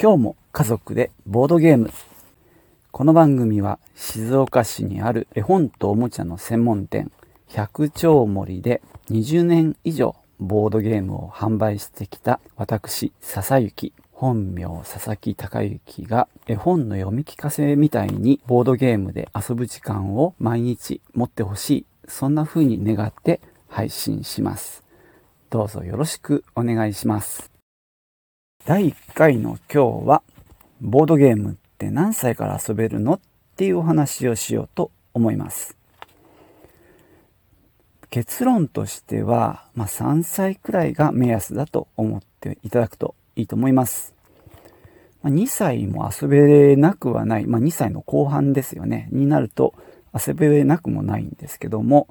今日も家族でボードゲーム。この番組は静岡市にある絵本とおもちゃの専門店百丁森で20年以上ボードゲームを販売してきた私笹雪、本名佐々木隆之が絵本の読み聞かせみたいにボードゲームで遊ぶ時間を毎日持ってほしい、そんな風に願って配信します。どうぞよろしくお願いします。第1回の今日はボードゲームって何歳から遊べるのっていうお話をしようと思います。結論としては、3歳くらいが目安だと思っていただくといいと思います。2歳も遊べれなくはない、2歳の後半ですよねになると遊べれなくもないんですけども、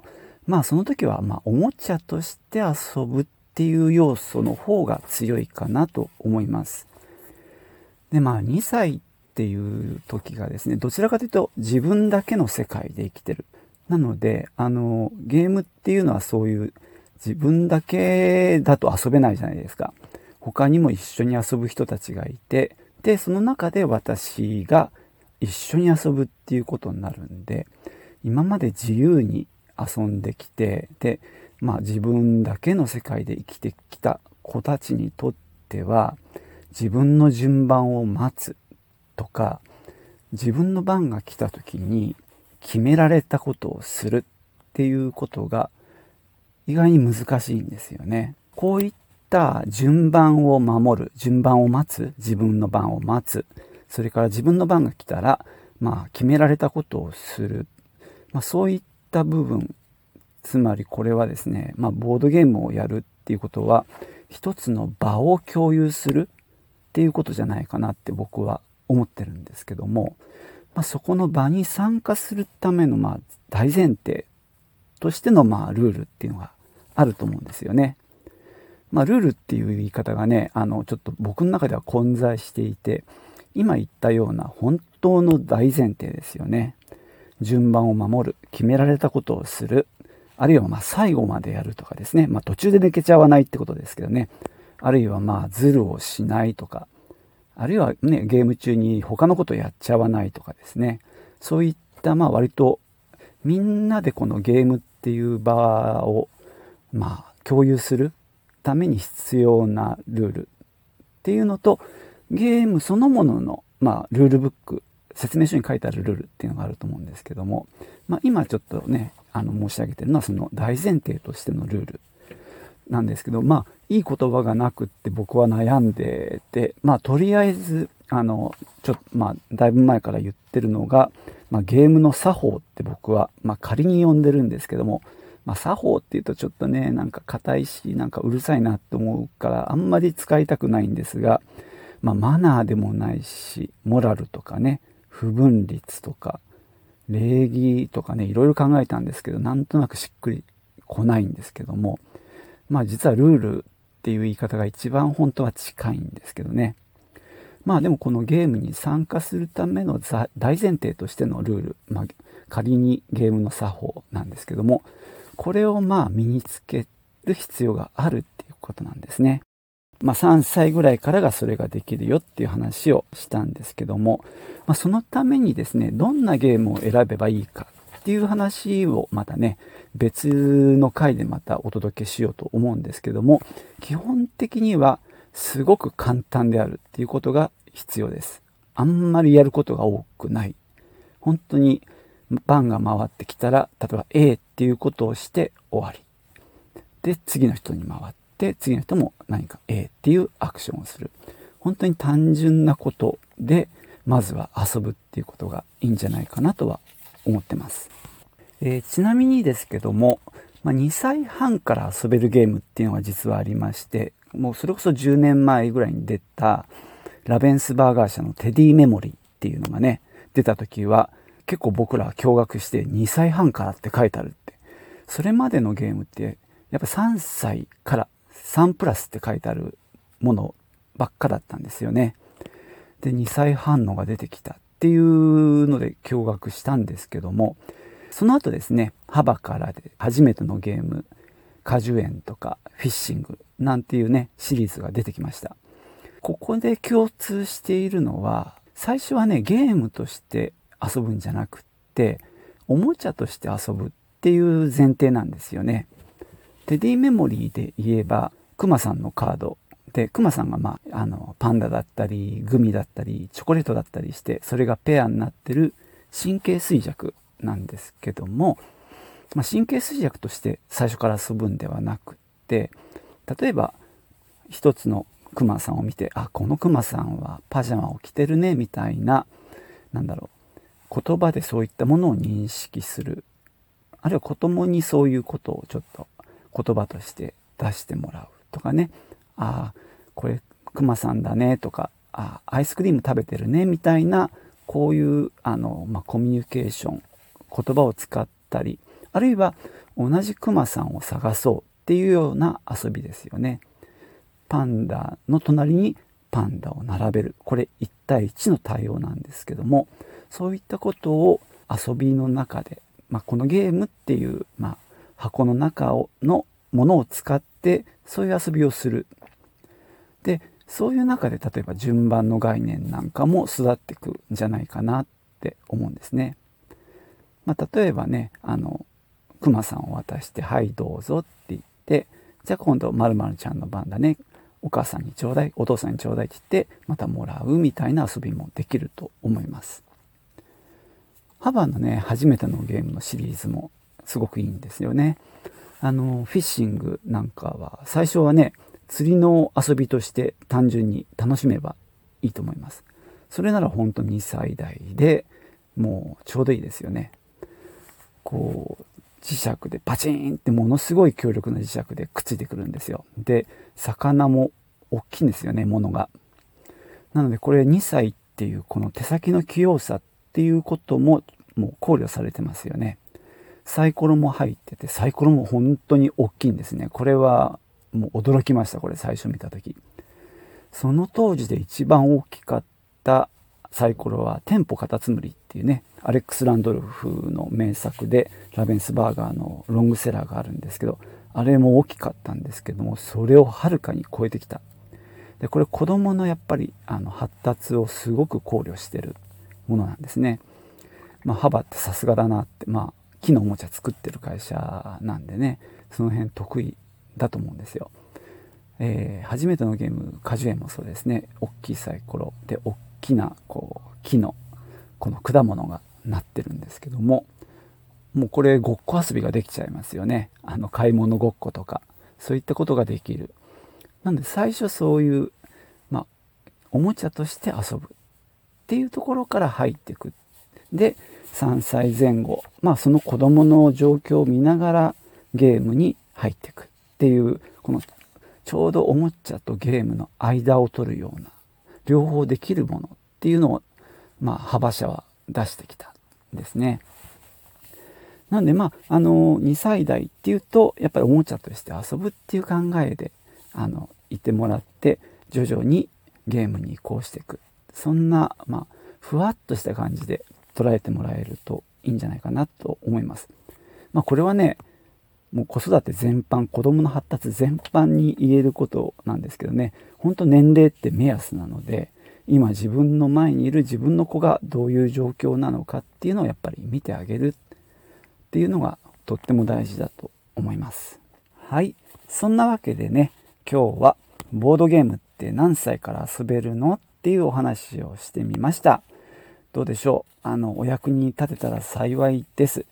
その時はおもちゃとして遊ぶっていう要素の方が強いかなと思います。で、2歳っていう時がですね、どちらかというと自分だけの世界で生きてる。なので、ゲームっていうのはそういう自分だけだと遊べないじゃないですか。他にも一緒に遊ぶ人たちがいて、で、その中で私が一緒に遊ぶっていうことになるんで、今まで自由に遊んできて、で、自分だけの世界で生きてきた子たちにとっては、自分の順番を待つとか、自分の番が来た時に決められたことをするっていうことが意外に難しいんですよね。こういった順番を守る、順番を待つ、自分の番を待つ、それから自分の番が来たら、決められたことをする、そういった部分、つまりこれはですね、ボードゲームをやるっていうことは一つの場を共有するっていうことじゃないかなって僕は思ってるんですけども、そこの場に参加するための大前提としてのルールっていうのがあると思うんですよね。ルールっていう言い方がね、ちょっと僕の中では混在していて、今言ったような本当の大前提ですよね。順番を守る、決められたことをする、あるいは最後までやるとかですね、途中で抜けちゃわないってことですけどね、あるいはズルをしないとか、あるいはね、ゲーム中に他のことやっちゃわないとかですね、そういった割とみんなでこのゲームっていう場を共有するために必要なルールっていうのと、ゲームそのもののルールブック、説明書に書いてあるルールっていうのがあると思うんですけども、今ちょっとね申し上げてるのはその大前提としてのルールなんですけど、いい言葉がなくって僕は悩んでて、とりあえずだいぶ前から言ってるのが、ゲームの作法って僕は、仮に呼んでるんですけども、作法っていうとちょっとねなんか硬いしなんかうるさいなって思うからあんまり使いたくないんですが、マナーでもないしモラルとかね、不分律とか礼儀とかね、いろいろ考えたんですけど、なんとなくしっくりこないんですけども、実はルールっていう言い方が一番本当は近いんですけどね。でもこのゲームに参加するための大前提としてのルール、仮にゲームの作法なんですけども、これを身につける必要があるっていうことなんですね。3歳ぐらいからがそれができるよっていう話をしたんですけども、そのためにですね、どんなゲームを選べばいいかっていう話をまたね、別の回でまたお届けしようと思うんですけども、基本的にはすごく簡単であるっていうことが必要です。あんまりやることが多くない。本当に番が回ってきたら、例えば A っていうことをして終わり。で、次の人に回って、で次の人も何か A っていうアクションをする。本当に単純なことでまずは遊ぶっていうことがいいんじゃないかなとは思ってます。ちなみにですけども、2歳半から遊べるゲームっていうのが実はありまして、もうそれこそ10年前ぐらいに出たラベンスバーガー社のテディメモリーっていうのがね出た時は結構僕らは驚愕して、2歳半からって書いてあるって、それまでのゲームってやっぱ3歳から3プラスって書いてあるものばっかだったんですよね。で、2歳半のが出てきたっていうので驚愕したんですけども、その後ですね、幅からで初めてのゲーム、果樹園とかフィッシングなんていうねシリーズが出てきました。ここで共通しているのは、最初はね、ゲームとして遊ぶんじゃなくって、おもちゃとして遊ぶっていう前提なんですよね。テディメモリーで言えば、クマさんのカードで、クマさんが、パンダだったり、グミだったり、チョコレートだったりして、それがペアになってる神経衰弱なんですけども、神経衰弱として最初から遊ぶんではなくって、例えば一つのクマさんを見て、あ、このクマさんはパジャマを着てるねみたいな、言葉でそういったものを認識する、あるいは子供にそういうことをちょっと言葉として出してもらうとかね、あ、これクマさんだねとか、あ、アイスクリーム食べてるねみたいな、こういうコミュニケーション、言葉を使ったり、あるいは同じクマさんを探そうっていうような遊びですよね。パンダの隣にパンダを並べる。これ1対1の対応なんですけども、そういったことを遊びの中で、このゲームっていう、箱の中のものを使ってそういう遊びをする。で、そういう中で例えば順番の概念なんかも育っていくんじゃないかなって思うんですね。例えばね、クマさんを渡して、はいどうぞって言って、じゃあ今度〇〇ちゃんの番だね、お母さんにちょうだい、お父さんにちょうだいって言ってまたもらうみたいな遊びもできると思います。ハバのね、初めてのゲームのシリーズもすごくいいんですよね。フィッシングなんかは最初はね、釣りの遊びとして単純に楽しめばいいと思います。それなら本当に最大でもうちょうどいいですよね。こう磁石でパチンってものすごい強力な磁石でくっついてくるんですよ。で、魚も大きいんですよね、ものが。なのでこれ2歳っていうこの手先の器用さっていうことももう考慮されてますよね。サイコロも入ってて、サイコロも本当に大きいんですね。これはもう驚きました、これ最初見た時。その当時で一番大きかったサイコロはテンポカタツムリっていうね、アレックス・ランドルフの名作でラベンスバーガーのロングセラーがあるんですけど、あれも大きかったんですけども、それをはるかに超えてきた。で、これ子どものやっぱり発達をすごく考慮してるものなんですね。ハバってさすがだなって、木のおもちゃ作ってる会社なんでね、その辺得意だと思うんですよ。初めてのゲーム果樹園もそうですね。大きいサイコロで大きな木のこの果物がなってるんですけども、もうこれごっこ遊びができちゃいますよね。買い物ごっことかそういったことができる。なので最初そういう、おもちゃとして遊ぶっていうところから入っていく。で、3歳前後、その子どもの状況を見ながらゲームに入っていくっていう、このちょうどおもちゃとゲームの間を取るような、両方できるものっていうのを、ハバ社は出してきたんですね。なんで2歳代っていうとやっぱりおもちゃとして遊ぶっていう考えでいてもらって、徐々にゲームに移行していく、そんな、ふわっとした感じで捉えてもらえるといいんじゃないかなと思います。これはね、もう子育て全般、子どもの発達全般に言えることなんですけどね、本当年齢って目安なので、今自分の前にいる自分の子がどういう状況なのかっていうのをやっぱり見てあげるっていうのがとっても大事だと思います。はい、そんなわけでね、今日はボードゲームって何歳から遊べるのっていうお話をしてみました。どうでしょう、お役に立てたら幸いです。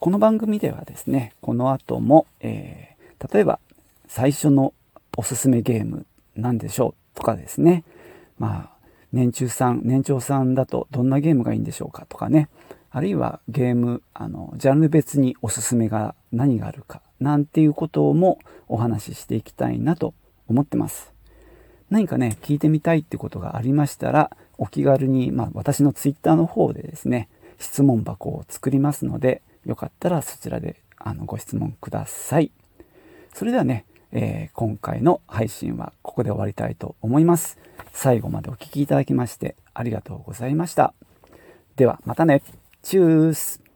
この番組ではですね、この後も、例えば最初のおすすめゲームなんでしょうとかですね、年長さんだとどんなゲームがいいんでしょうかとかね、あるいはゲーム、ジャンル別におすすめが何があるかなんていうこともお話ししていきたいなと思ってます。何かね、聞いてみたいってことがありましたら、お気軽に、私のツイッターの方でですね、質問箱を作りますので、よかったらそちらでご質問ください。それではね、今回の配信はここで終わりたいと思います。最後までお聞きいただきましてありがとうございました。ではまたね。チュース。